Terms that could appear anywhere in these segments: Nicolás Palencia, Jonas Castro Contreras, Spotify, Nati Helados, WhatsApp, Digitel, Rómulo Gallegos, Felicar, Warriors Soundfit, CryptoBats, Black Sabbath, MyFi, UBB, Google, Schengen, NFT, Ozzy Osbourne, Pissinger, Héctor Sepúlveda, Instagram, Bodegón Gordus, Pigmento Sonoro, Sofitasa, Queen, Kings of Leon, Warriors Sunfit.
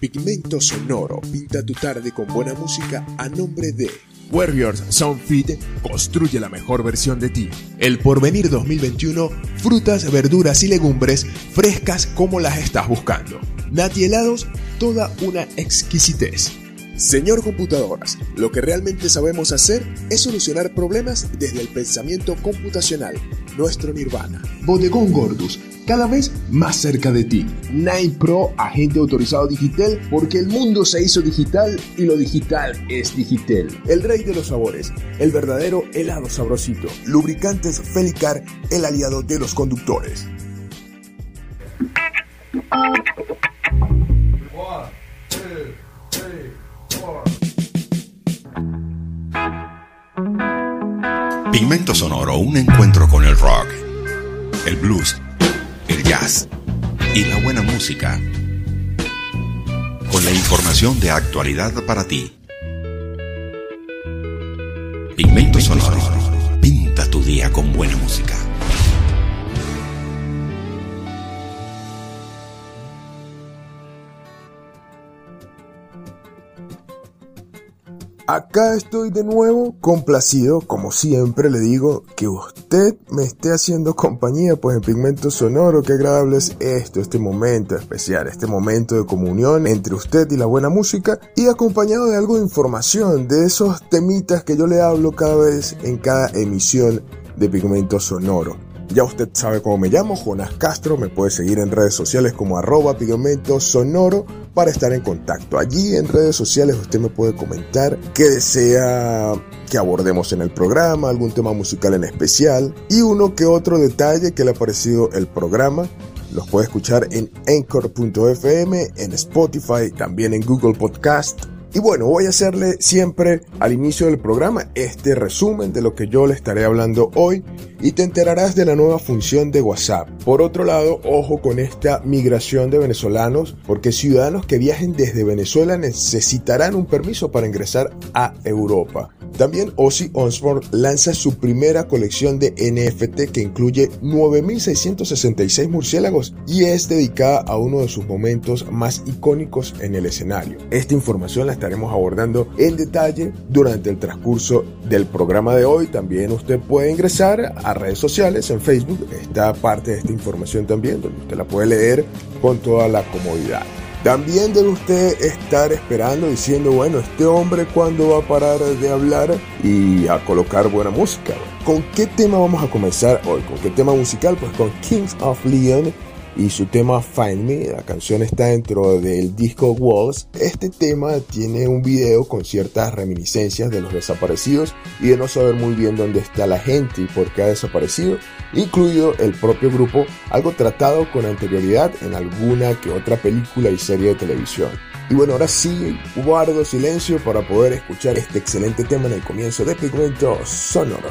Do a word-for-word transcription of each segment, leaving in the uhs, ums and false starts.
Pigmento Sonoro pinta tu tarde con buena música a nombre de Warriors Soundfit. Construye la mejor versión de ti. El Porvenir dos mil veintiuno, frutas, verduras y legumbres frescas como las estás buscando. Nati helados, toda una exquisitez. Señor Computadoras, lo que realmente sabemos hacer es solucionar problemas desde el pensamiento computacional, nuestro nirvana. Bodegón Gordus, cada vez más cerca de ti. Nine Pro, agente autorizado digital, porque el mundo se hizo digital y lo digital es digital. El rey de los sabores, el verdadero helado sabrosito. Lubricantes Felicar, el aliado de los conductores. Pigmento Sonoro, un encuentro con el rock, el blues, el jazz y la buena música. Con la información de actualidad para ti. Pigmento Sonoro, pinta tu día con buena música. Acá estoy de nuevo, complacido, como siempre le digo, que usted me esté haciendo compañía, pues en Pigmento Sonoro. Qué agradable es esto, este momento especial, este momento de comunión entre usted y la buena música, y acompañado de algo de información, de esos temitas que yo le hablo cada vez en cada emisión de Pigmento Sonoro. Ya usted sabe cómo me llamo, Jonas Castro, me puede seguir en redes sociales como arroba Pigmento Sonoro para estar en contacto. Allí en redes sociales usted me puede comentar qué desea que abordemos en el programa, algún tema musical en especial y uno que otro detalle que le ha parecido el programa. Los puede escuchar en anchor punto efe eme, en Spotify, también en Google Podcast. Y bueno, voy a hacerle siempre al inicio del programa este resumen de lo que yo le estaré hablando hoy y te enterarás de la nueva función de WhatsApp. Por otro lado, ojo con esta migración de venezolanos, porque ciudadanos que viajen desde Venezuela necesitarán un permiso para ingresar a Europa. También Ozzy Osbourne lanza su primera colección de ene efe te que incluye nueve mil seiscientos sesenta y seis murciélagos y es dedicada a uno de sus momentos más icónicos en el escenario. Esta información la estaremos abordando en detalle durante el transcurso del programa de hoy. También usted puede ingresar a redes sociales, en Facebook está parte de esta información también, donde usted la puede leer con toda la comodidad. También debe usted estar esperando, diciendo, bueno, este hombre ¿cuándo va a parar de hablar y a colocar buena música? ¿Con qué tema vamos a comenzar hoy? ¿Con qué tema musical? Pues con Kings of Leon y su tema Find Me. La canción está dentro del disco Walls. Este tema tiene un video con ciertas reminiscencias de los desaparecidos y de no saber muy bien dónde está la gente y por qué ha desaparecido, incluido el propio grupo, algo tratado con anterioridad en alguna que otra película y serie de televisión. Y bueno, ahora sí, guardo silencio para poder escuchar este excelente tema en el comienzo de Pigmento Sonoro.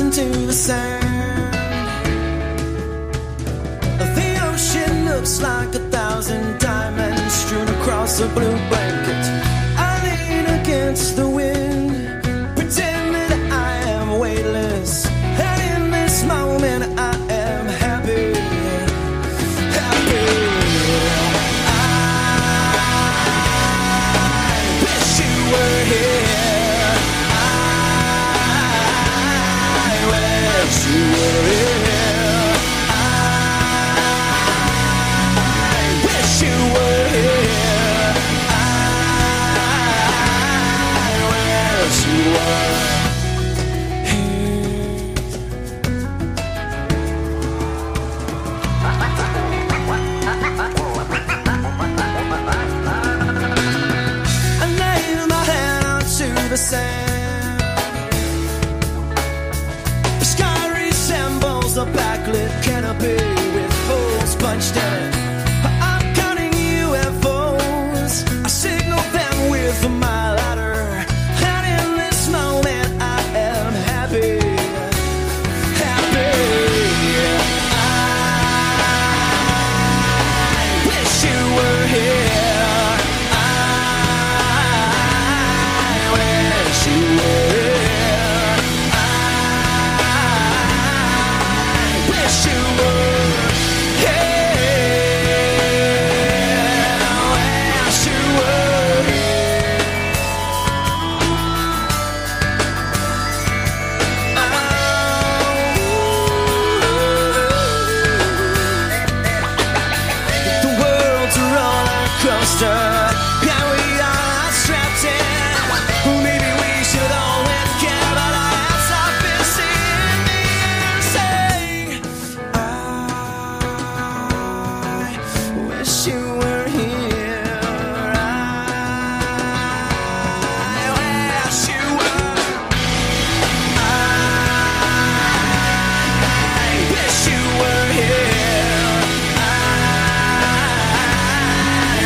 listen to the sound. The ocean looks like a thousand diamonds strewn across a blue blanket. I lean against the wind, pretend that I am weightless, and in this moment I am happy, happy. I wish you were here. I wish you were here. I wish you were here. I wish you were here. I lay my hand out to the sand. The sky resembles a backlit canopy with holes punched in it. I'm counting U F Os. I signal them with my ladder, and in this moment I am happy, happy. I wish you were here. I wish you were here. I wish you were here. I wish you were here. The world's a roller coaster, and we are strapped in. Maybe we should always care, but I have something in me and saying, I wish you were here. I wish you were. I wish you were here. I wish you were here. I wish you were here. I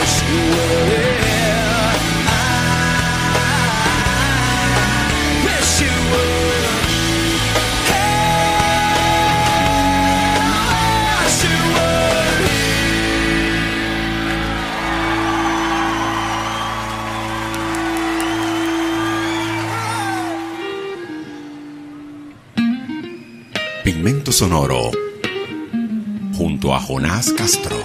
wish you were here. Pigmento Sonoro junto a Jonas Castro.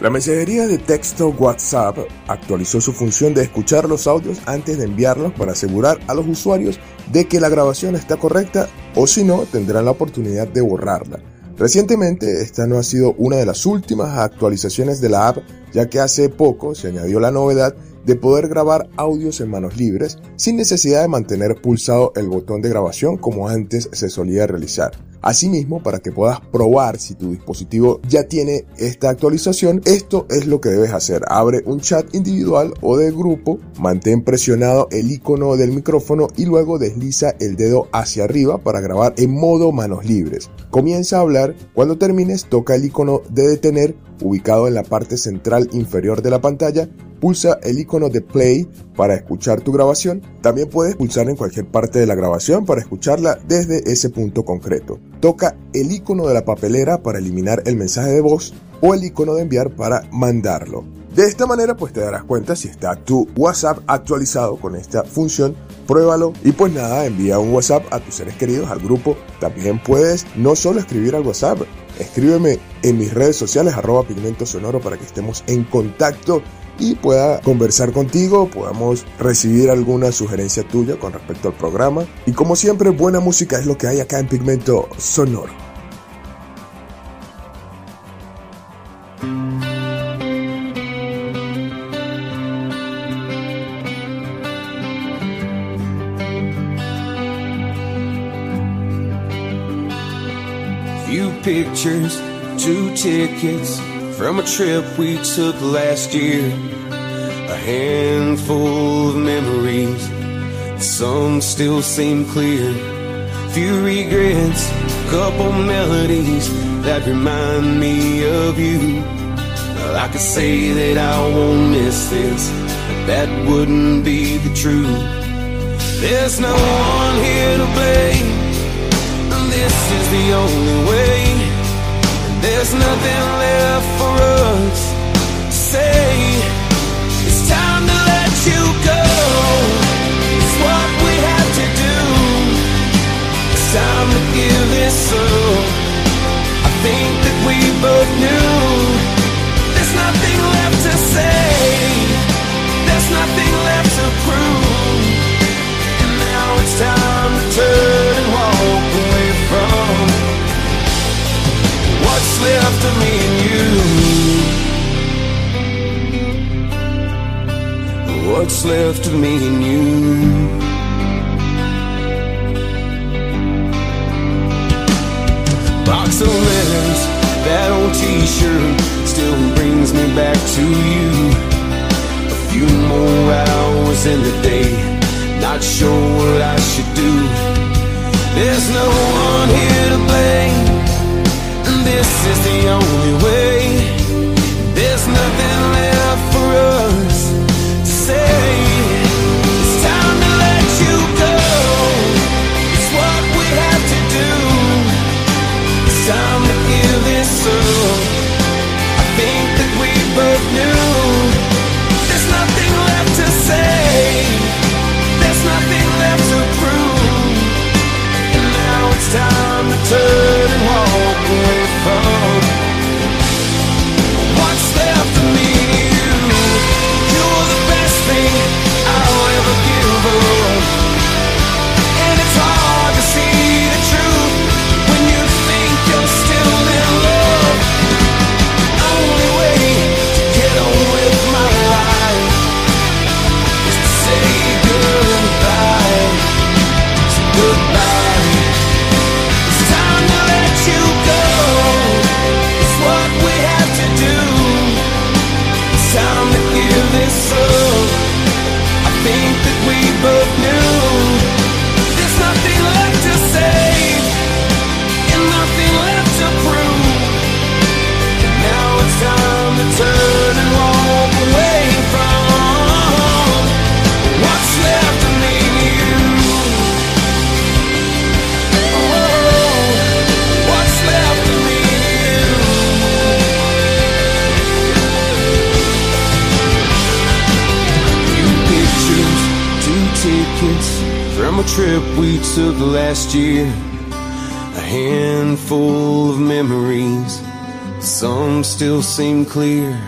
La mensajería de texto WhatsApp actualizó su función de escuchar los audios antes de enviarlos para asegurar a los usuarios de que la grabación está correcta, o si no, tendrán la oportunidad de borrarla. Recientemente, esta no ha sido una de las últimas actualizaciones de la app, ya que hace poco se añadió la novedad de poder grabar audios en manos libres sin necesidad de mantener pulsado el botón de grabación como antes se solía realizar. Asimismo, para que puedas probar si tu dispositivo ya tiene esta actualización, esto es lo que debes hacer. Abre un chat individual o de grupo, mantén presionado el icono del micrófono y luego desliza el dedo hacia arriba para grabar en modo manos libres. Comienza a hablar. Cuando termines, toca el icono de detener, ubicado en la parte central inferior de la pantalla. Pulsa el icono de play para escuchar tu grabación. También puedes pulsar en cualquier parte de la grabación para escucharla desde ese punto concreto. Toca el icono de la papelera para eliminar el mensaje de voz o el icono de enviar para mandarlo. De esta manera, pues te darás cuenta si está tu WhatsApp actualizado con esta función. Pruébalo y pues nada, envía un WhatsApp a tus seres queridos, al grupo. También puedes no solo escribir al WhatsApp, escríbeme en mis redes sociales, arroba Pigmento Sonoro, para que estemos en contacto y pueda conversar contigo, podamos recibir alguna sugerencia tuya con respecto al programa. Y como siempre, buena música es lo que hay acá en Pigmento Sonoro. Few pictures, two tickets from a trip we took last year. A handful of memories, some still seem clear. Few regrets, couple melodies that remind me of you. Well, I could say that I won't miss this, but that wouldn't be the truth. There's no one here to blame, and this is the only way. And there's nothing left for us to say. It's time to let you go. It's what we have to do. It's time to give this up. I think that we both knew. There's nothing left to say. There's nothing left to prove. It's time to turn and walk away from what's left of me and you. What's left of me and you. Box of letters, that old t-shirt still brings me back to you. A few more hours in the day, not sure what I should do. There's no one here to blame, and this is the only way. There's nothing left for us to say. It's time to let you go. It's what we have to do. It's time to give this up. I think that we both knew. There's nothing left to say. Nothing left to prove. And now it's time to turn and walk away from what's left of me and you. You were the best thing I'll ever give up. And it's hard to see the truth when you think you're still in love. The only way to get on with my life is to say goodbye. Goodbye. It's time to let you go. It's what we have to do. It's time to give this up. I think that we both knew. There's nothing left to say, and nothing left to prove. And now it's time to turn and walk away from what's left of me and you. Tickets from a trip we took last year, a handful of memories, some still seem clear.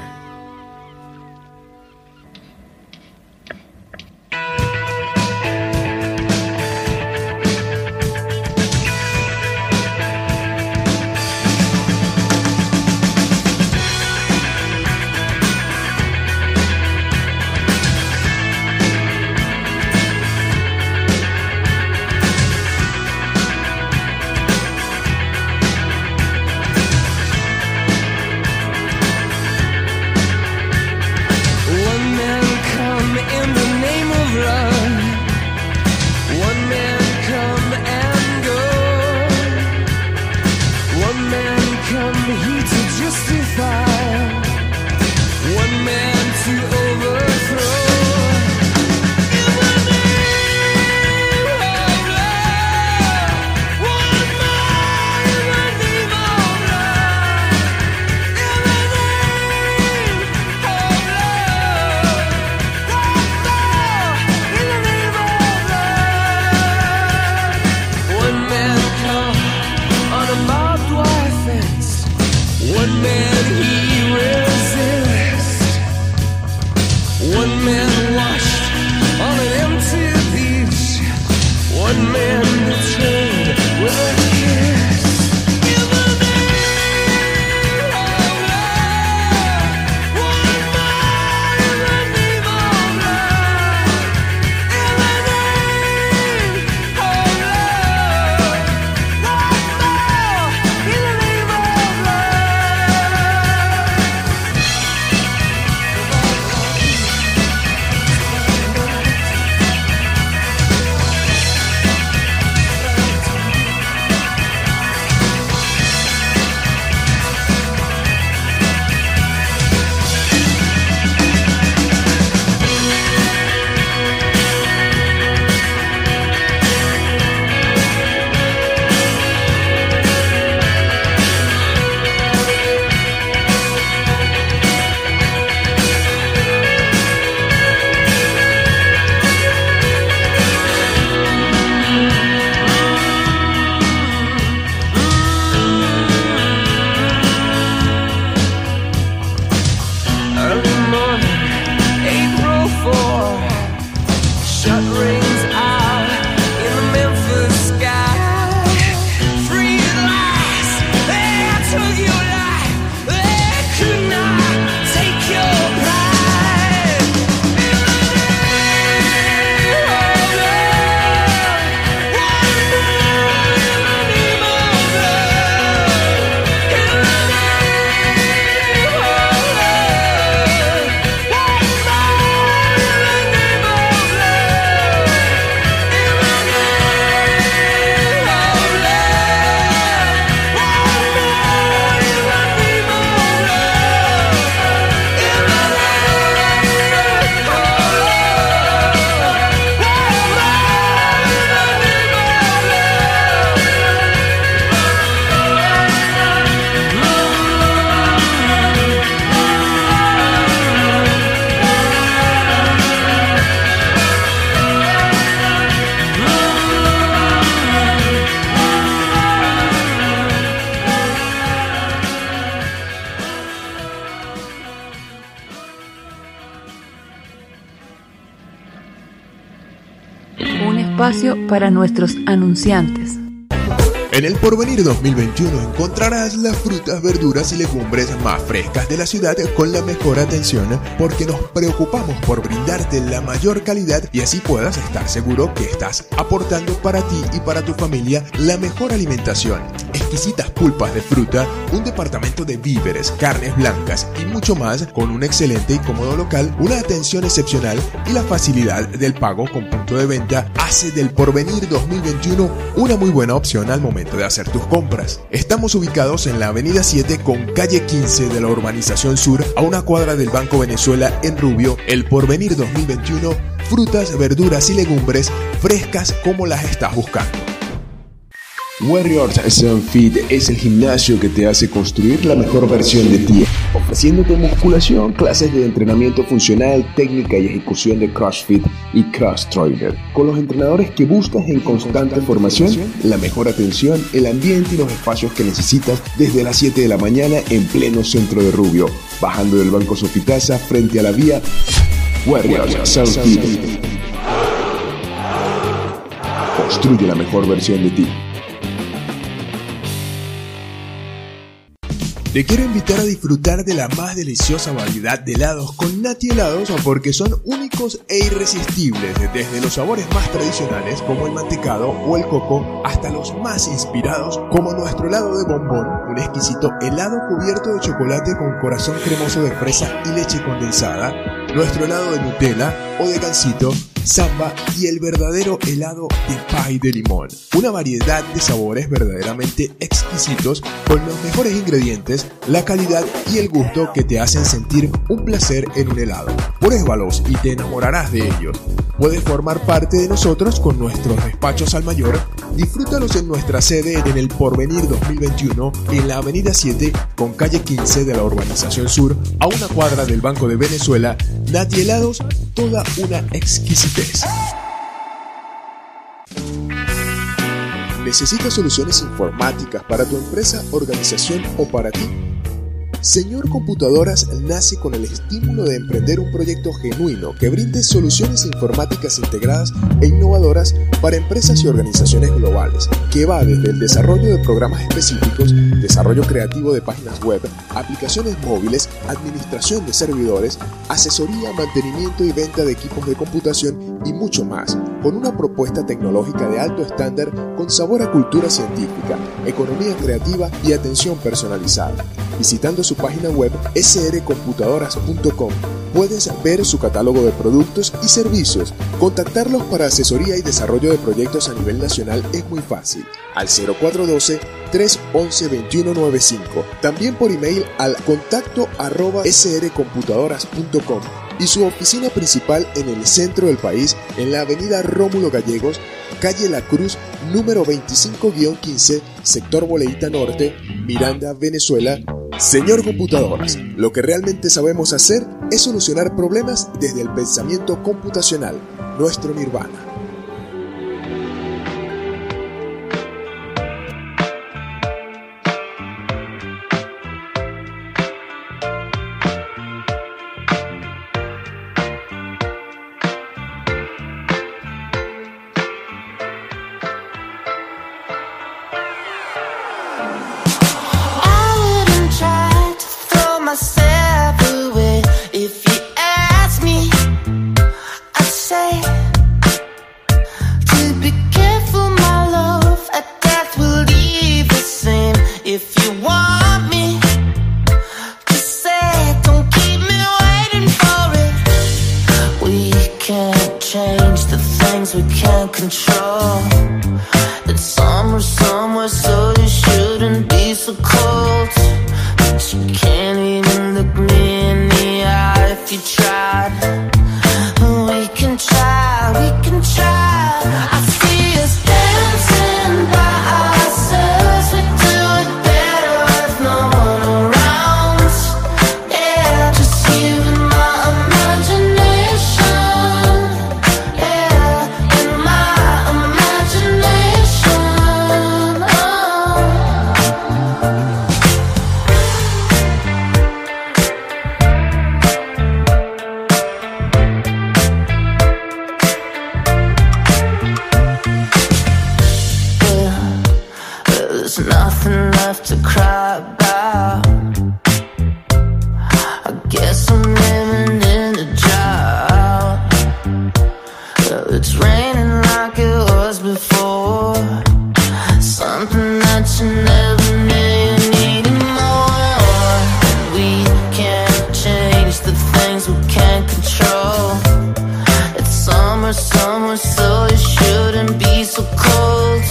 Para nuestros anunciantes. En el Porvenir dos mil veintiuno encontrarás las frutas, verduras y legumbres más frescas de la ciudad con la mejor atención, porque nos preocupamos por brindarte la mayor calidad y así puedas estar seguro que estás aportando para ti y para tu familia la mejor alimentación. Exquisitas pulpas de fruta, un departamento de víveres, carnes blancas y mucho más, con un excelente y cómodo local, una atención excepcional y la facilidad del pago con punto de venta hace del Porvenir dos mil veintiuno una muy buena opción al momento de hacer tus compras. Estamos ubicados en la avenida siete con calle quince de la urbanización sur, a una cuadra del Banco Venezuela en Rubio. El Porvenir dos mil veintiuno, frutas, verduras y legumbres frescas como las estás buscando. Warriors Sunfit es el gimnasio que te hace construir la mejor versión de ti, ofreciéndote musculación, clases de entrenamiento funcional, técnica y ejecución de CrossFit y Cross Trainer, con los entrenadores que buscas en constante formación, la mejor atención, el ambiente y los espacios que necesitas desde las siete de la mañana en pleno centro de Rubio, bajando del Banco Sofitasa frente a la vía. Warriors Sunfit, construye la mejor versión de ti. Te quiero invitar a disfrutar de la más deliciosa variedad de helados con Nati Helados, porque son únicos e irresistibles, desde los sabores más tradicionales como el mantecado o el coco hasta los más inspirados como nuestro helado de bombón, un exquisito helado cubierto de chocolate con corazón cremoso de fresa y leche condensada, nuestro helado de Nutella o de gansito, samba y el verdadero helado de pay de limón. Una variedad de sabores verdaderamente exquisitos con los mejores ingredientes, la calidad y el gusto que te hacen sentir un placer en un helado. Pruébalos y te enamorarás de ellos. Puedes formar parte de nosotros con nuestros despachos al mayor. Disfrútalos en nuestra sede en el Porvenir dos mil veintiuno, en la avenida siete con calle quince de la urbanización sur, a una cuadra del Banco de Venezuela. Nati Helados, toda una exquisita. ¿Necesitas soluciones informáticas para tu empresa, organización o para ti? Señor Computadoras nace con el estímulo de emprender un proyecto genuino que brinde soluciones informáticas integradas e innovadoras para empresas y organizaciones globales, que va desde el desarrollo de programas específicos, desarrollo creativo de páginas web, aplicaciones móviles, administración de servidores, asesoría, mantenimiento y venta de equipos de computación y mucho más, con una propuesta tecnológica de alto estándar con sabor a cultura científica, economía creativa y atención personalizada. Visitando su página web s r computadoras punto com puedes ver su catálogo de productos y servicios. Contactarlos para asesoría y desarrollo de proyectos a nivel nacional es muy fácil al cero cuatro uno dos, tres uno uno, dos uno nueve cinco, también por email al contacto arroba s r computadoras punto com y su oficina principal en el centro del país, en la avenida Rómulo Gallegos, calle La Cruz, número veinticinco guion quince, sector Boleíta Norte, Miranda, Venezuela. Señor Computadoras, lo que realmente sabemos hacer es solucionar problemas desde el pensamiento computacional, nuestro nirvana. things we can't control. It's summer somewhere, so you shouldn't be so cold. But you can't even look me in the eye if you tried. We can try, we can try. I see us dancing by ourselves. We do it better with no one around. Yeah, just you and my imagination. Yeah, in my imagination. Oh. There's nothing left to cry about. I guess I'm living in the drought. Well, it's raining like it was before. Something that you never knew you needed more. We can't change the things we can't control. It's summer, summer, so you shouldn't be so cold.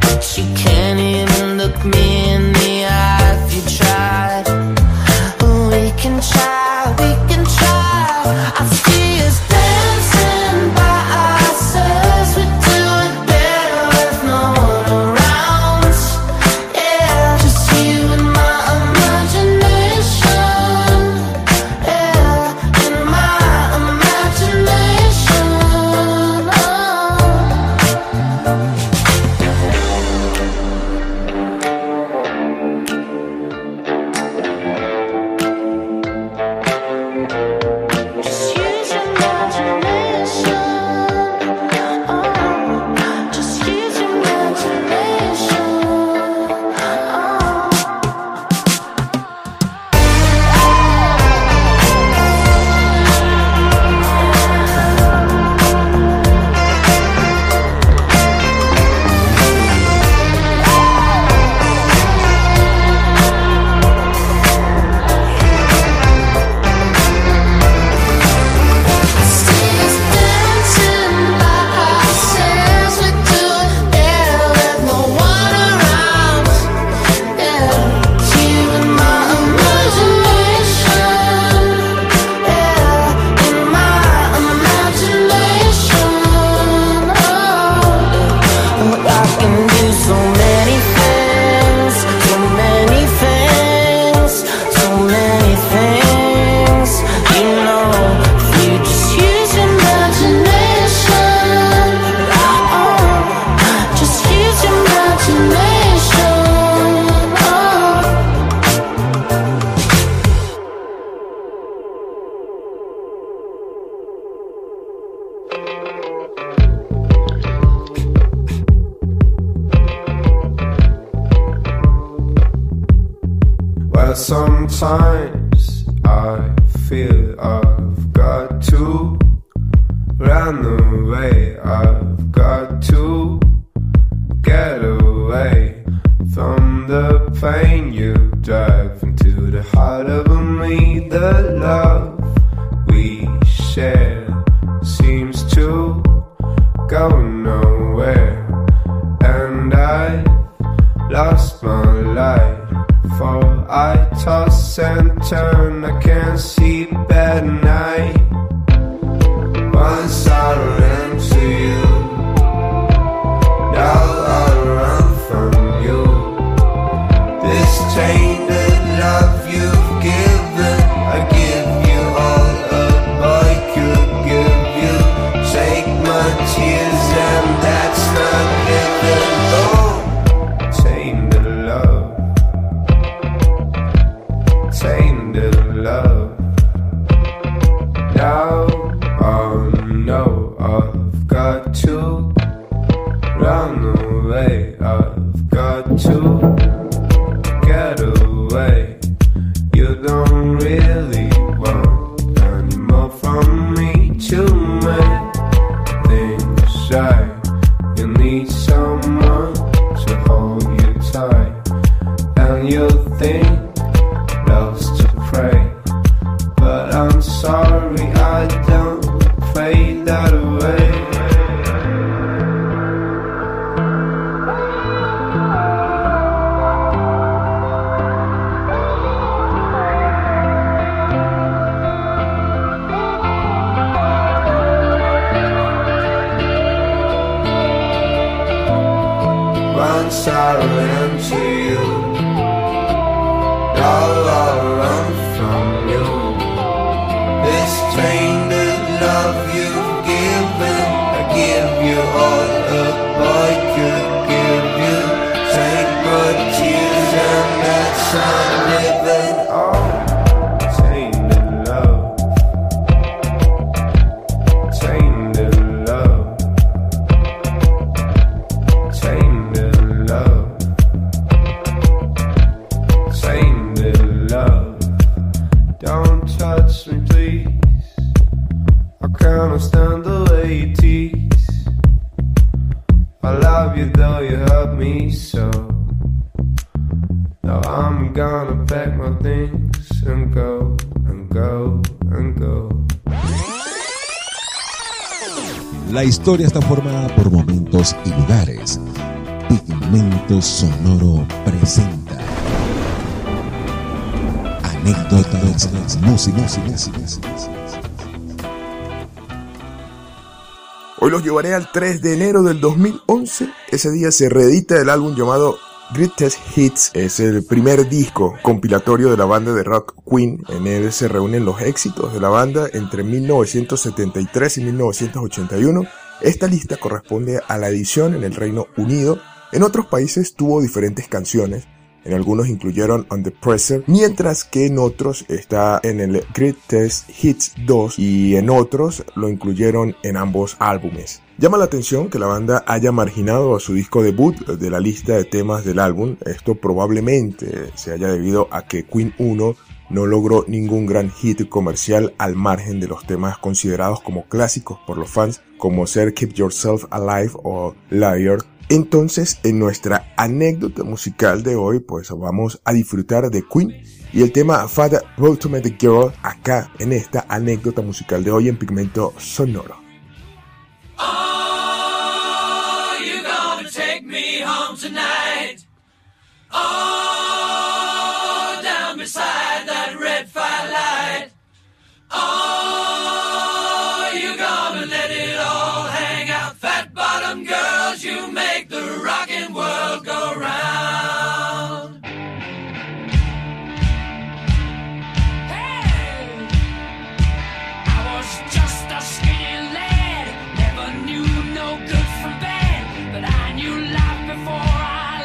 But you can't even look me in the eye if you tried. We can try, we can try. I see us dancing by ourselves. We do it better with no one around. Yeah, just you and my imagination. Yeah, in my imagination. Oh. Sometimes I feel I've got to run away. I've got to get away from the pain you drive into the heart of me. The love we share seems to go nowhere, and I lost my life. For I toss and turn, I can't sleep at night. Once I ran to you, now I run from you. This chain of love you've given, I give you all a boy could give you. Take my tears and that's not living. Oh, chain of love. Tamed in love. Now I know I've got to run away. I've got to get away. You don't really want any more from me. Too many things shy. You need someone to hold you tight, and you think to pray, but I'm sorry I don't play that way. silent you. I'll, I'll run from you. This tainted love you've given, I give you all a boy could give you. Take my tears and that's I'm living on. Tainted love, tainted love, tainted love, tainted love. Don't touch me please, I cannot stand the way you tease. I love you though you hurt me so. Now I'm gonna pack my things and go, and go, and go. La historia está formada por momentos y lugares. Pigmento Sonoro presenta anécdotas músicas. Hoy los llevaré al tres de enero del dos mil once. Ese día se reedita el álbum llamado Greatest Hits. Es el primer disco compilatorio de la banda de rock Queen. En él se reúnen los éxitos de la banda entre mil novecientos setenta y tres y mil novecientos ochenta y uno. Esta lista corresponde a la edición en el Reino Unido. En otros países tuvo diferentes canciones. En algunos incluyeron On The Pressure, mientras que en otros está en el Greatest Hits dos y en otros lo incluyeron en ambos álbumes. Llama la atención que la banda haya marginado a su disco debut de la lista de temas del álbum. Esto probablemente se haya debido a que Queen uno no logró ningún gran hit comercial al margen de los temas considerados como clásicos por los fans, como ser Keep Yourself Alive o Liar. Entonces, en nuestra anécdota musical de hoy, pues vamos a disfrutar de Queen y el tema Fat Automatic Girl acá en esta anécdota musical de hoy en Pigmento Sonoro. Oh, you're gonna take me home tonight. Oh, down beside that red firelight. Oh, you're gonna let it all hang out. Fat bottom girls, you make the rockin' world go round. Hey! I was just a skinny lad, never knew no good from bad, but I knew life before I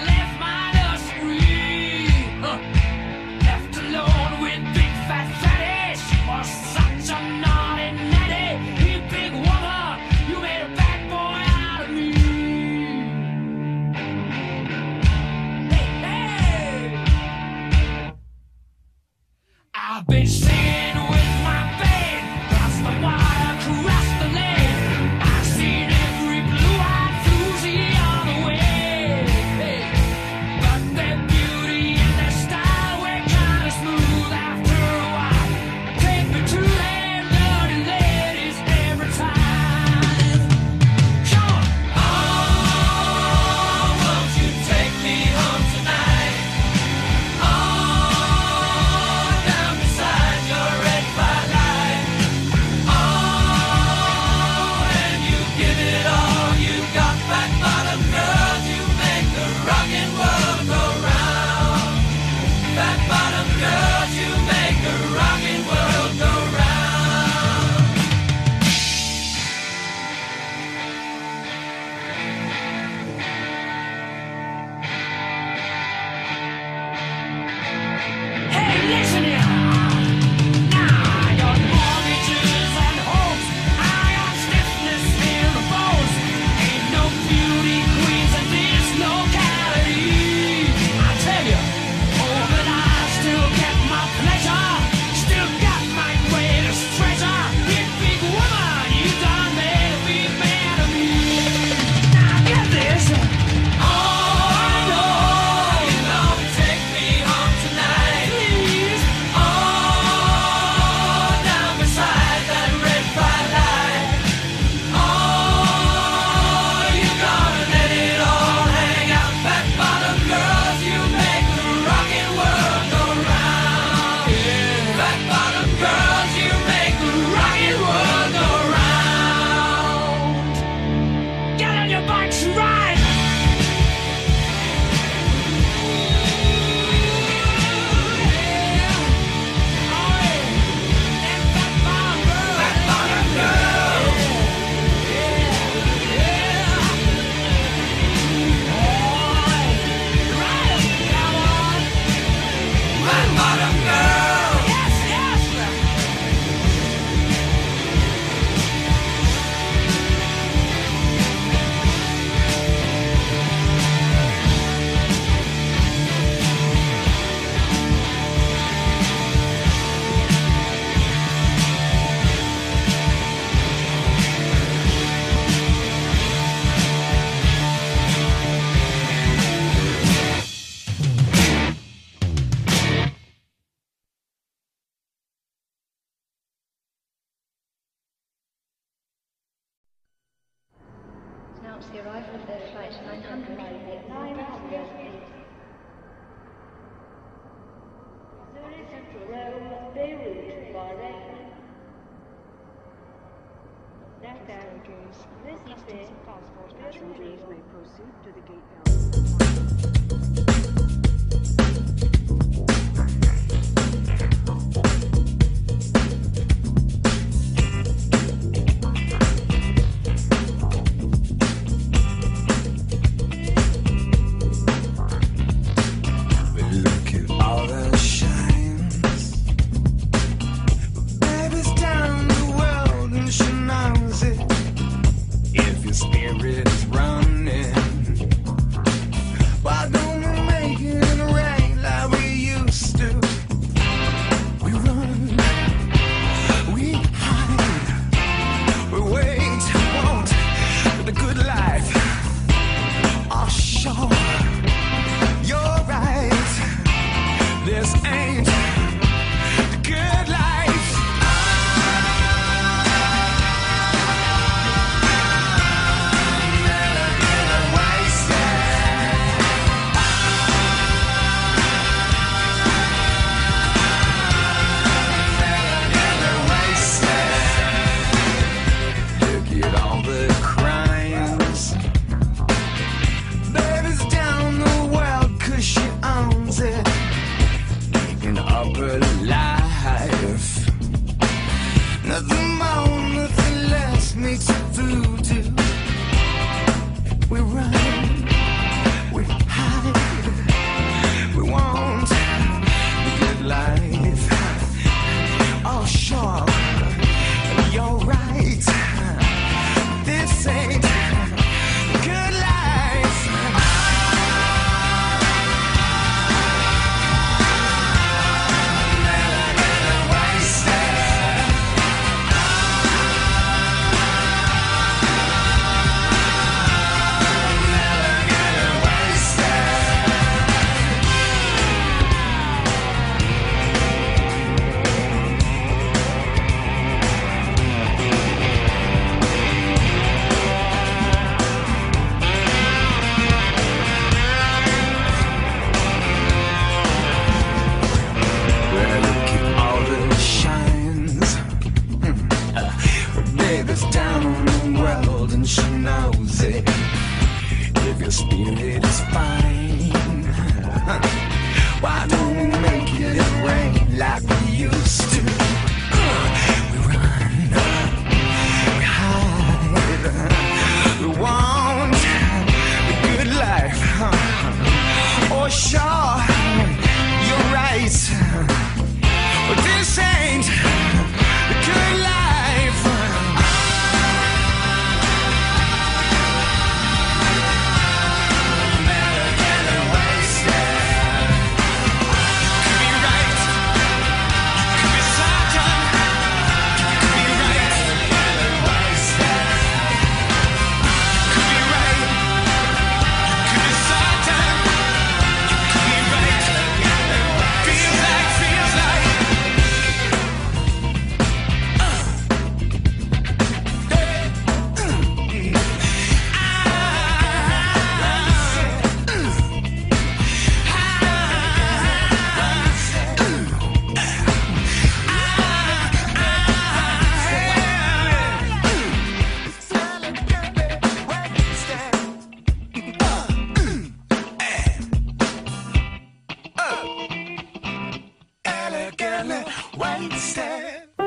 announced the arrival of their flight nine hundred at Vietnam. Missouri Central Rome, Beirut, Bahrain. This customs and passport passengers may proceed to the gate. But look at all the shines. Baby's down the world and she knows it. If your spirit is running, why don't we make it rain like we used to? We run, we hide, we wait, won't, for the good life. Oh, sure, you're right, this ain't the good life. Life, nothing more, nothing less makes it through to. We run, we hide, we want a good life. Oh, sure, you're right. This ain't.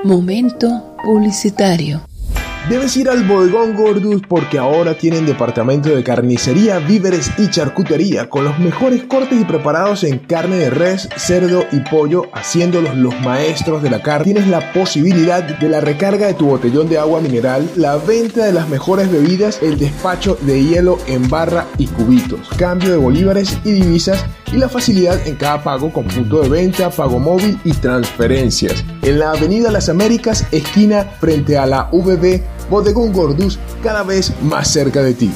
Momento publicitario. Debes ir al Bodegón Gordus porque ahora tienen departamento de carnicería, víveres y charcutería con los mejores cortes y preparados en carne de res, cerdo y pollo, haciéndolos los maestros de la carne. Tienes la posibilidad de la recarga de tu botellón de agua mineral, la venta de las mejores bebidas, el despacho de hielo en barra y cubitos, cambio de bolívares y divisas, y la facilidad en cada pago con punto de venta, pago móvil y transferencias. En la Avenida Las Américas, esquina frente a la U B B, Bodegón Gordus, cada vez más cerca de ti.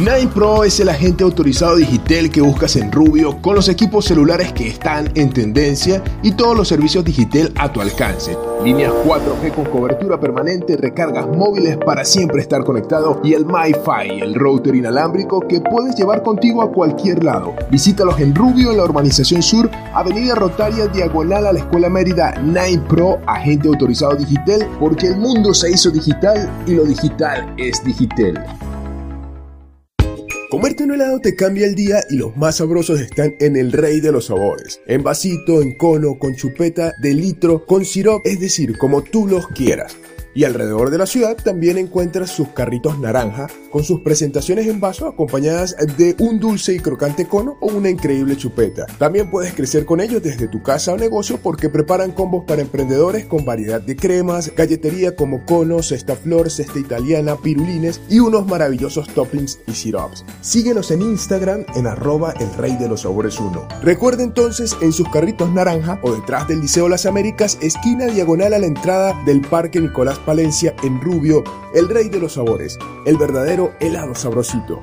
nueve Pro es el agente autorizado Digitel que buscas en Rubio con los equipos celulares que están en tendencia y todos los servicios Digitel a tu alcance. Líneas cuatro G con cobertura permanente, recargas móviles para siempre estar conectado y el MyFi, el router inalámbrico que puedes llevar contigo a cualquier lado. Visítalos en Rubio, en la urbanización sur, Avenida Rotaria, diagonal a la Escuela Mérida. nueve Pro, agente autorizado Digitel, porque el mundo se hizo digital y lo digital es Digitel. Comerte un helado te cambia el día y los más sabrosos están en el rey de los sabores. En vasito, en cono, con chupeta, de litro, con sirope, es decir, como tú los quieras. Y alrededor de la ciudad también encuentras sus carritos naranja con sus presentaciones en vaso acompañadas de un dulce y crocante cono o una increíble chupeta. También puedes crecer con ellos desde tu casa o negocio porque preparan combos para emprendedores con variedad de cremas, galletería como cono, cesta flor, cesta italiana, pirulines y unos maravillosos toppings y sirops. Síguenos en Instagram en arroba el rey de los sabores uno. Recuerda entonces en sus carritos naranja o detrás del Liceo Las Américas, esquina diagonal a la entrada del Parque Nicolás Palencia en Rubio, el rey de los sabores, el verdadero helado sabrosito.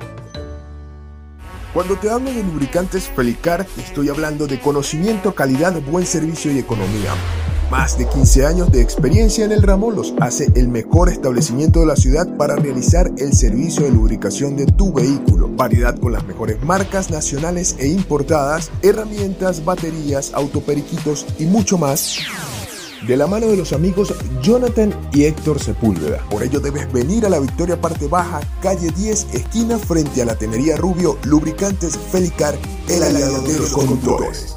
Cuando te hablo de lubricantes Felicar, te estoy hablando de conocimiento, calidad, buen servicio y economía. Más de quince años de experiencia en el ramo los hace el mejor establecimiento de la ciudad para realizar el servicio de lubricación de tu vehículo. Variedad con las mejores marcas nacionales e importadas, herramientas, baterías, autoperiquitos y mucho más, de la mano de los amigos Jonathan y Héctor Sepúlveda. Por ello debes venir a la Victoria Parte Baja, calle diez, esquina frente a la Tenería Rubio, lubricantes Felicar, el aliado de los conductores.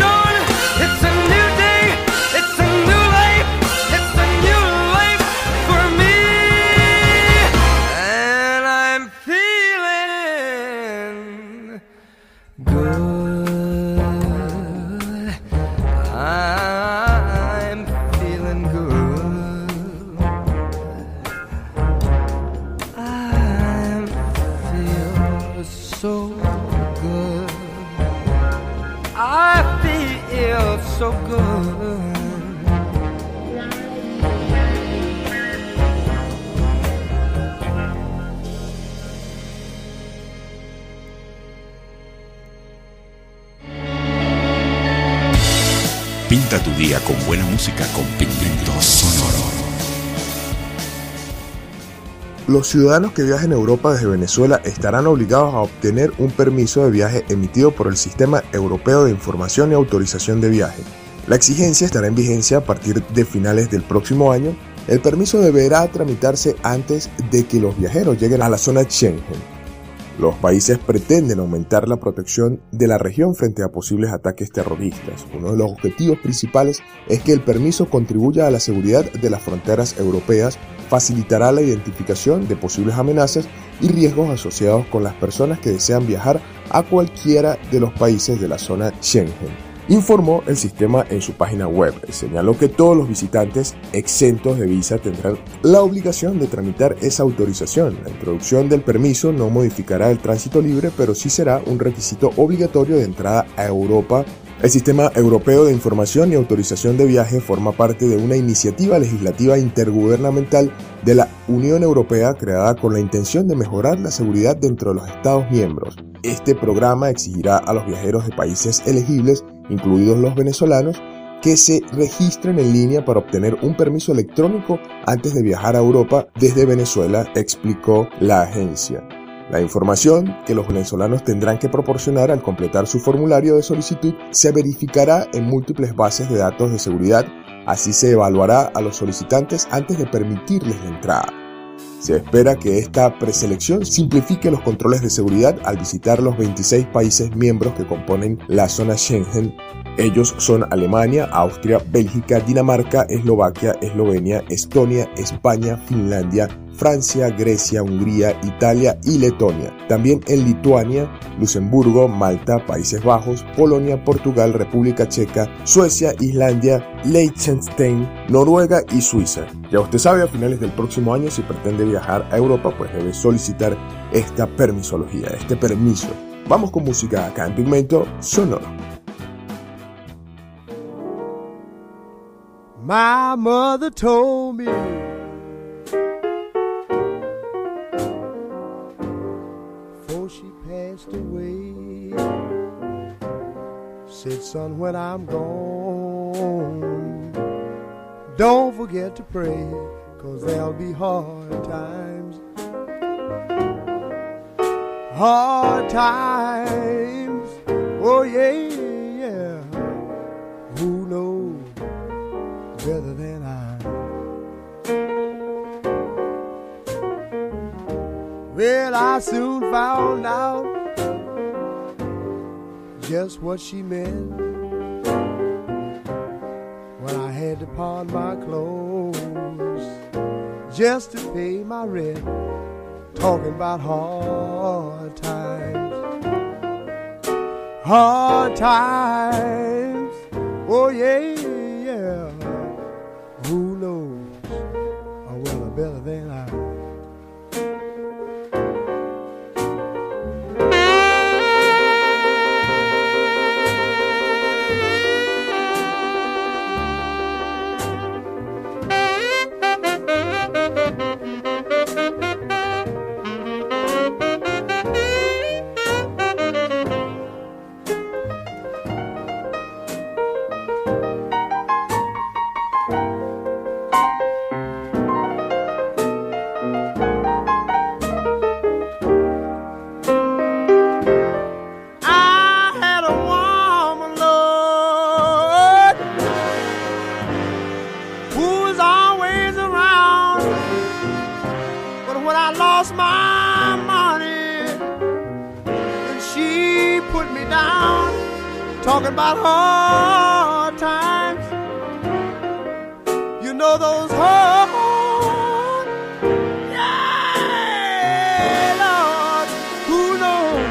dawn, it's a new day, it's a new life. It's a new so good. Pinta tu día con buena música con Pigmento Sonoro. Los ciudadanos que viajen a Europa desde Venezuela estarán obligados a obtener un permiso de viaje emitido por el Sistema Europeo de Información y Autorización de Viaje. La exigencia estará en vigencia a partir de finales del próximo año. El permiso deberá tramitarse antes de que los viajeros lleguen a la zona Schengen. Los países pretenden aumentar la protección de la región frente a posibles ataques terroristas. Uno de los objetivos principales es que el permiso contribuya a la seguridad de las fronteras europeas, facilitará la identificación de posibles amenazas y riesgos asociados con las personas que desean viajar a cualquiera de los países de la zona Schengen, informó el sistema en su página web. Señaló que todos los visitantes exentos de visa tendrán la obligación de tramitar esa autorización. La introducción del permiso no modificará el tránsito libre, pero sí será un requisito obligatorio de entrada a Europa. El Sistema Europeo de Información y Autorización de Viaje forma parte de una iniciativa legislativa intergubernamental de la Unión Europea creada con la intención de mejorar la seguridad dentro de los Estados miembros. Este programa exigirá a los viajeros de países elegibles, incluidos los venezolanos, que se registren en línea para obtener un permiso electrónico antes de viajar a Europa desde Venezuela, explicó la agencia. La información que los venezolanos tendrán que proporcionar al completar su formulario de solicitud se verificará en múltiples bases de datos de seguridad, así se evaluará a los solicitantes antes de permitirles la entrada. Se espera que esta preselección simplifique los controles de seguridad al visitar los veintiséis países miembros que componen la zona Schengen. Ellos son Alemania, Austria, Bélgica, Dinamarca, Eslovaquia, Eslovenia, Estonia, España, Finlandia, Francia, Grecia, Hungría, Italia y Letonia. También en Lituania, Luxemburgo, Malta, Países Bajos, Polonia, Portugal, República Checa, Suecia, Islandia, Liechtenstein, Noruega y Suiza. Ya usted sabe, a finales del próximo año, si pretende viajar a Europa, pues debe solicitar esta permisología, este permiso. Vamos con música acá en Pigmento Sonoro. My mother told me before she passed away, said, son, when I'm gone, don't forget to pray, 'cause there'll be hard times, hard times, oh yeah, yeah. Who knows better than I? Well, I soon found out just what she meant when I had to pawn my clothes just to pay my rent. Talking about hard times, hard times, oh yeah, yeah. Who knows a world better than I? Talking about hard times, you know those hard, yeah, Lord, who knows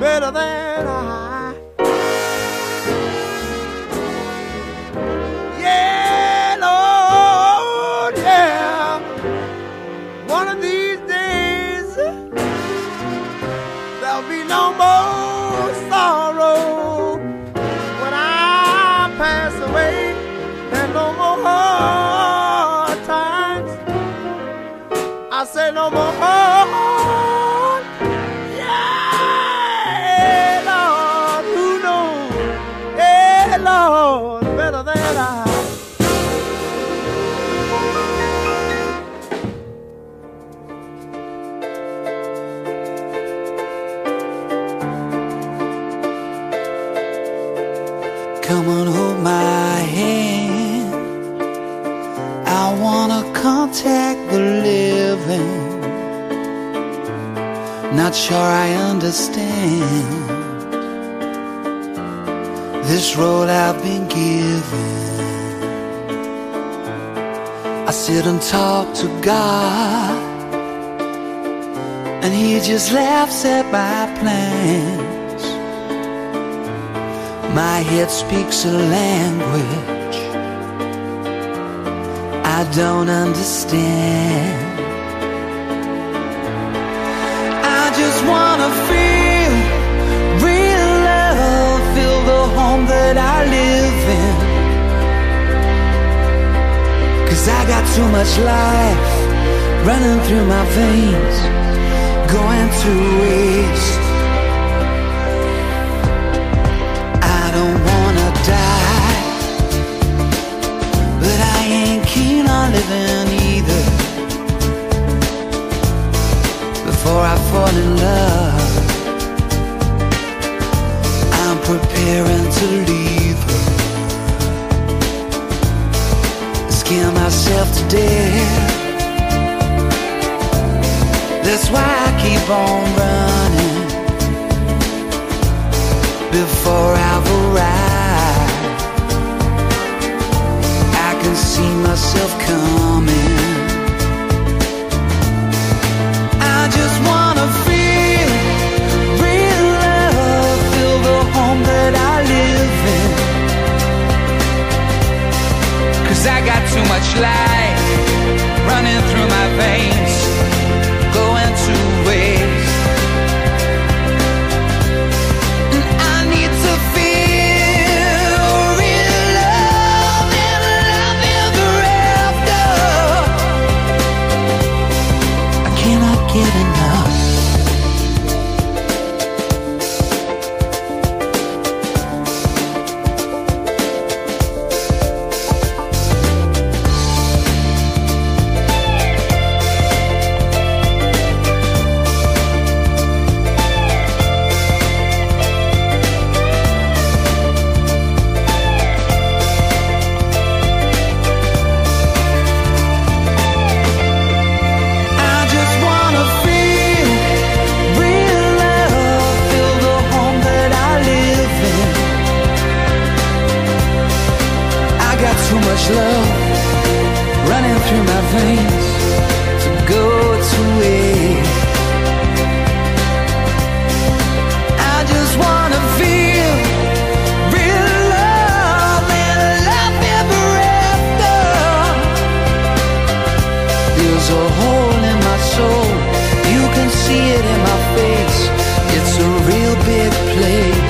better than I, yeah, Lord, yeah, one of these days, there'll be no more sorrow. I say no more hard, yeah, Lord, who knows, yeah, Lord, better than I. Come on, hold my hand, I wanna contact the living. Not sure I understand this road I've been given. I sit and talk to God, and He just laughs at my plans. My head speaks a language I don't understand. I just wanna feel real love, feel the home that I live in. 'Cause I got too much life running through my veins, going to waste. I don't wanna die, but I ain't keen on living either. Before I fall fall in love. I'm preparing to leave her, scare myself to death. That's why I keep on running before I've arrived. I can see myself coming. I just wanna feel real love, feel the home that I live in. 'Cause I got too much life running through my veins, going to waste. And I need to feel real love and love ever after. I cannot get enough. Love running through my veins to go to waste. I just wanna feel real love and love ever after. There's a hole in my soul, you can see it in my face. It's a real big place.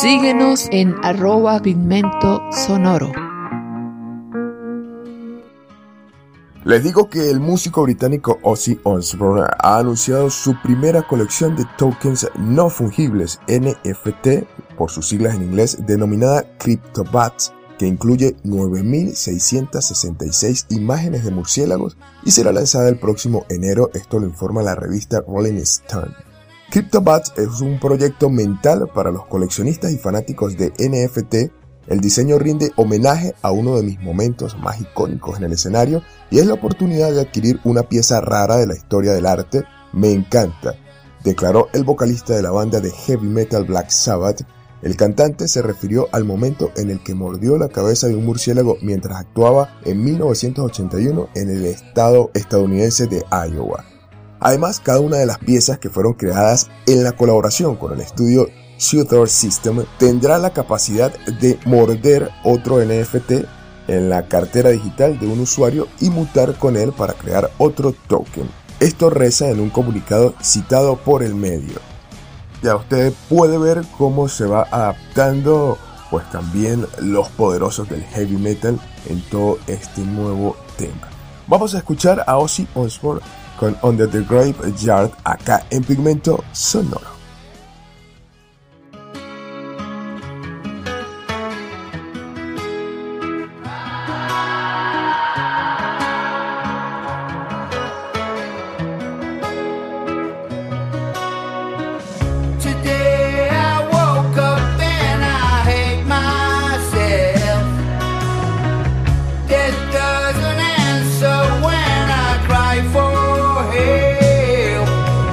Síguenos en arroba Pigmento Sonoro. Les digo que el músico británico Ozzy Osbourne ha anunciado su primera colección de tokens no fungibles, N F T, por sus siglas en inglés, denominada CryptoBats, que incluye nueve mil seiscientas sesenta y seis imágenes de murciélagos y será lanzada el próximo enero, esto lo informa la revista Rolling Stone. CryptoBats es un proyecto mental para los coleccionistas y fanáticos de N F T. El diseño rinde homenaje a uno de mis momentos más icónicos en el escenario y es la oportunidad de adquirir una pieza rara de la historia del arte. Me encanta, declaró el vocalista de la banda de heavy metal Black Sabbath. El cantante se refirió al momento en el que mordió la cabeza de un murciélago mientras actuaba en mil novecientos ochenta y uno en el estado estadounidense de Iowa. Además, cada una de las piezas que fueron creadas en la colaboración con el estudio Shooter System tendrá la capacidad de morder otro N F T en la cartera digital de un usuario y mutar con él para crear otro token. Esto reza en un comunicado citado por el medio. Ya usted puede ver cómo se va adaptando pues también los poderosos del heavy metal en todo este nuevo tema. Vamos a escuchar a Ozzy Osbourne con Under the Graveyard acá en Pigmento Sonoro. Doesn't answer when I cry for help.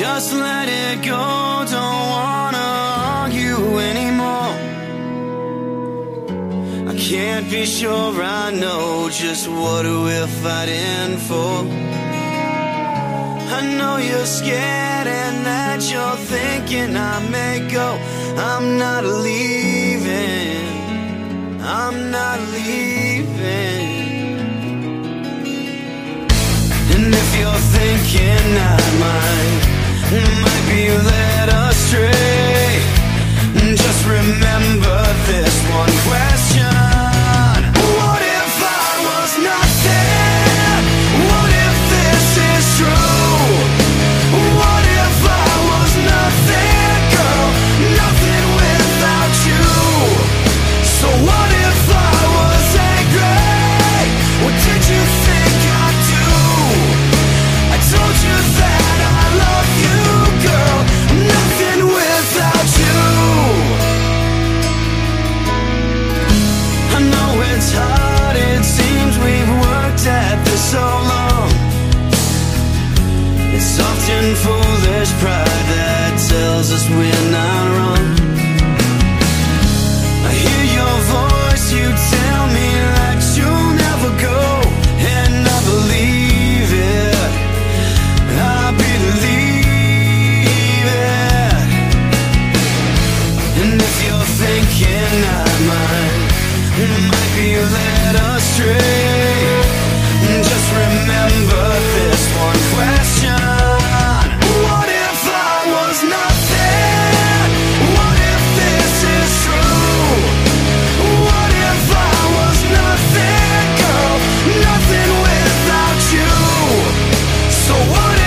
Just let it go, don't wanna argue anymore. I can't be sure I know just what we're fighting for. I know you're scared and that you're thinking I may go. I'm not leaving, I'm not leaving. And if you're thinking I might, might be led astray, just remember this one question: what if I was not there? What if this is true? What if I was not there, girl? Nothing without you. So what if I was angry? What did you think I'd do? Told you that I love you, girl. Nothing without you. I know it's hard, it seems we've worked at this so long. It's often foolish pride that tells us we're not wrong. I hear your voice, you tell me that you'll never go. And I believe it, I believe it. And if you're thinking I might, might be led astray, just remember this one question: what if I was not there? What if this is true? What if I was not there, girl? Nothing without you. So what?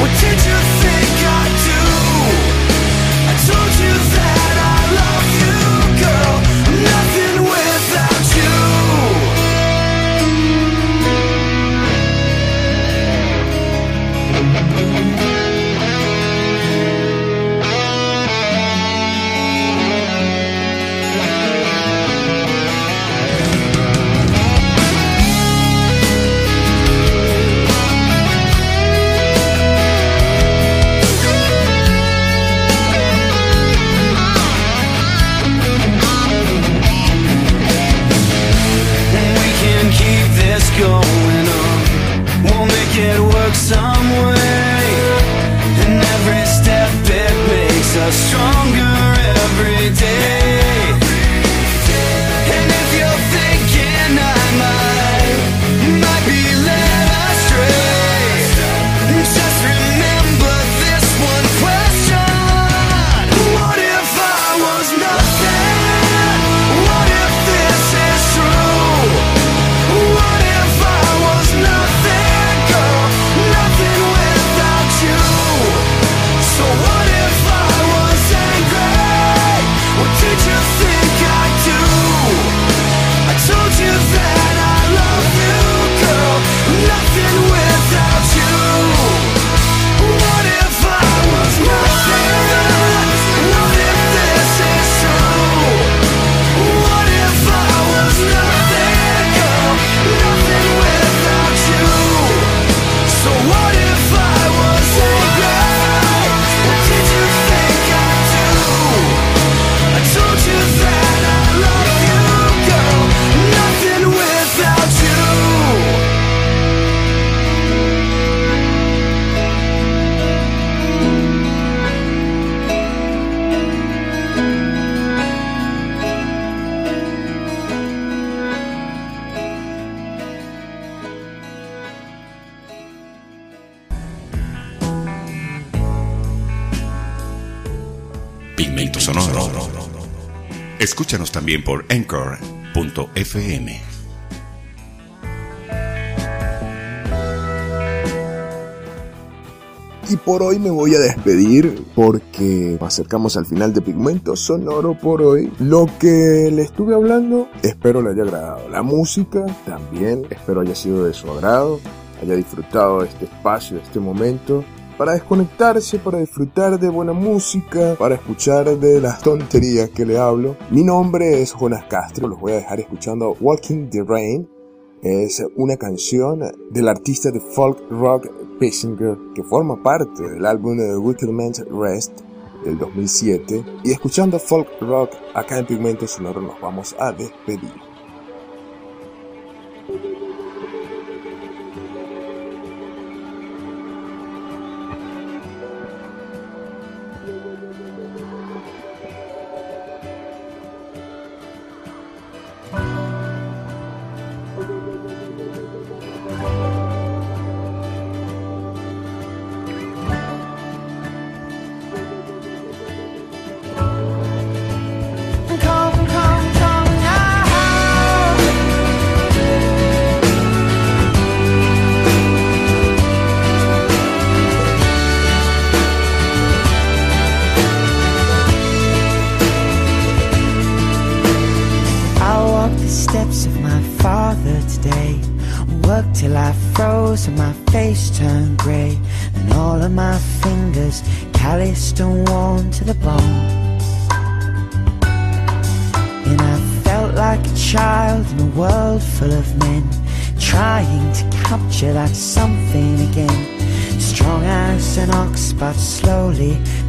What did you think I'd do? I told you that I love you, girl. Nothing without you. Going on, we'll make it work some way. And every step it makes us stronger every day. And if you're thinking I might, might be led astray, just remember this one question: what if I was not there? What if this is true? What Escúchanos también por anchor punto f m. Y por hoy me voy a despedir porque acercamos al final de Pigmento Sonoro por hoy. Lo que le estuve hablando espero le haya agradado. La música también espero haya sido de su agrado, haya disfrutado de este espacio, de este momento, para desconectarse, para disfrutar de buena música, para escuchar de las tonterías que le hablo. Mi nombre es Jonas Castro, los voy a dejar escuchando Walking the Rain. Es una canción del artista de folk rock Pissinger, que forma parte del álbum de The Wicked Man's Rest del dos mil siete, y escuchando folk rock acá en Pigmento Sonoro nos vamos a despedir.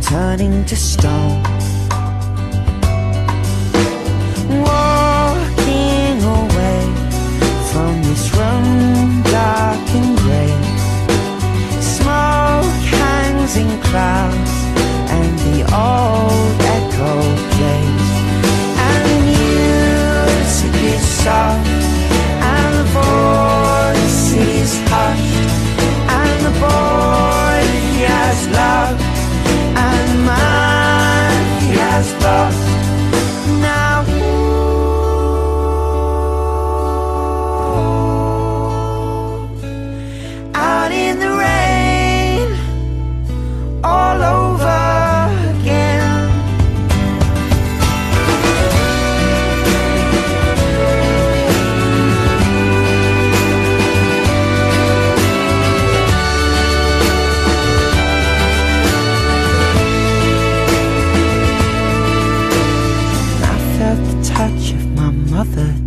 Turning to stone, walking away from this room dark and grey. Smoke hangs in clouds and the old echo plays, and the music is soft and the voice is hushed, and the boy he has loved and mine he has lost now. Out in the rain, all over again.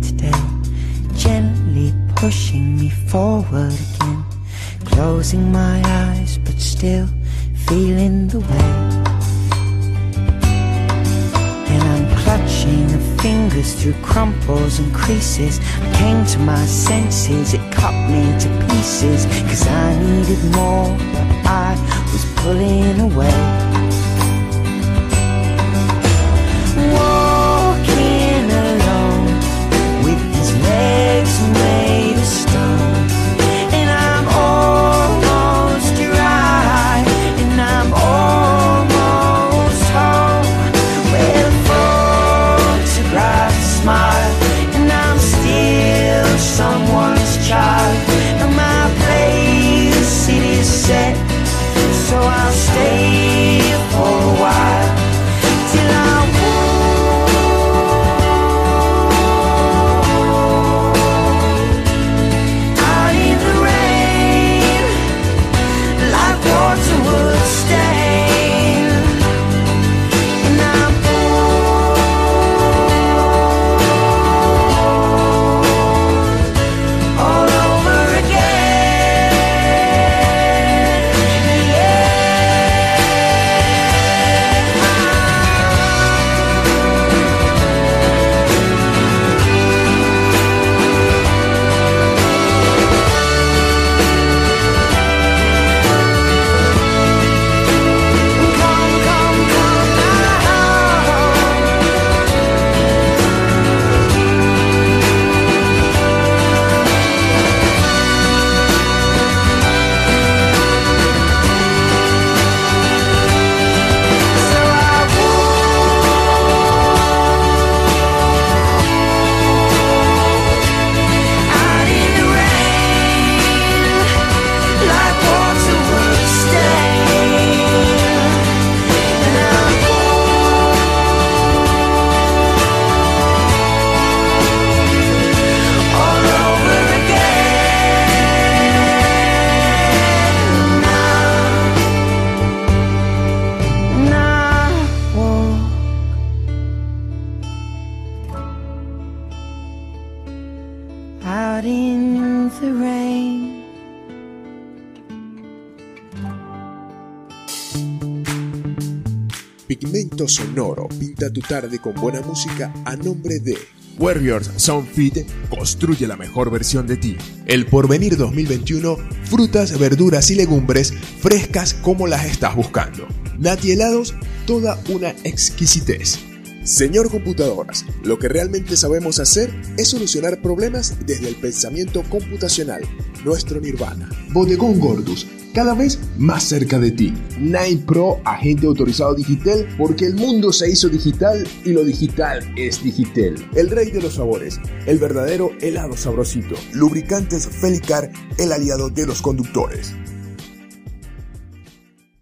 Today, gently pushing me forward again, closing my eyes but still feeling the weight. And I'm clutching her fingers through crumples and creases. I came to my senses, it cut me to pieces, cause I needed more but I was pulling away. Made of stone, and I'm almost dry, and I'm almost home, where the photographs smile, and I'm still someone's child, and my place it is set, so I'll stay for a while, till I'm out in the rain, Pigmento Sonoro pinta tu tarde con buena música a nombre de Warriors Soundfit. Construye la mejor versión de ti. El Porvenir dos mil veintiuno, frutas, verduras y legumbres frescas como las estás buscando. Nati Helados, toda una exquisitez. Señor Computadoras, lo que realmente sabemos hacer es solucionar problemas desde el pensamiento computacional, nuestro nirvana. Bodegón Gordus, cada vez más cerca de ti. Nine Pro, agente autorizado digital, porque el mundo se hizo digital y lo digital es digital. El rey de los sabores, el verdadero helado sabrosito. Lubricantes Felicar, el aliado de los conductores.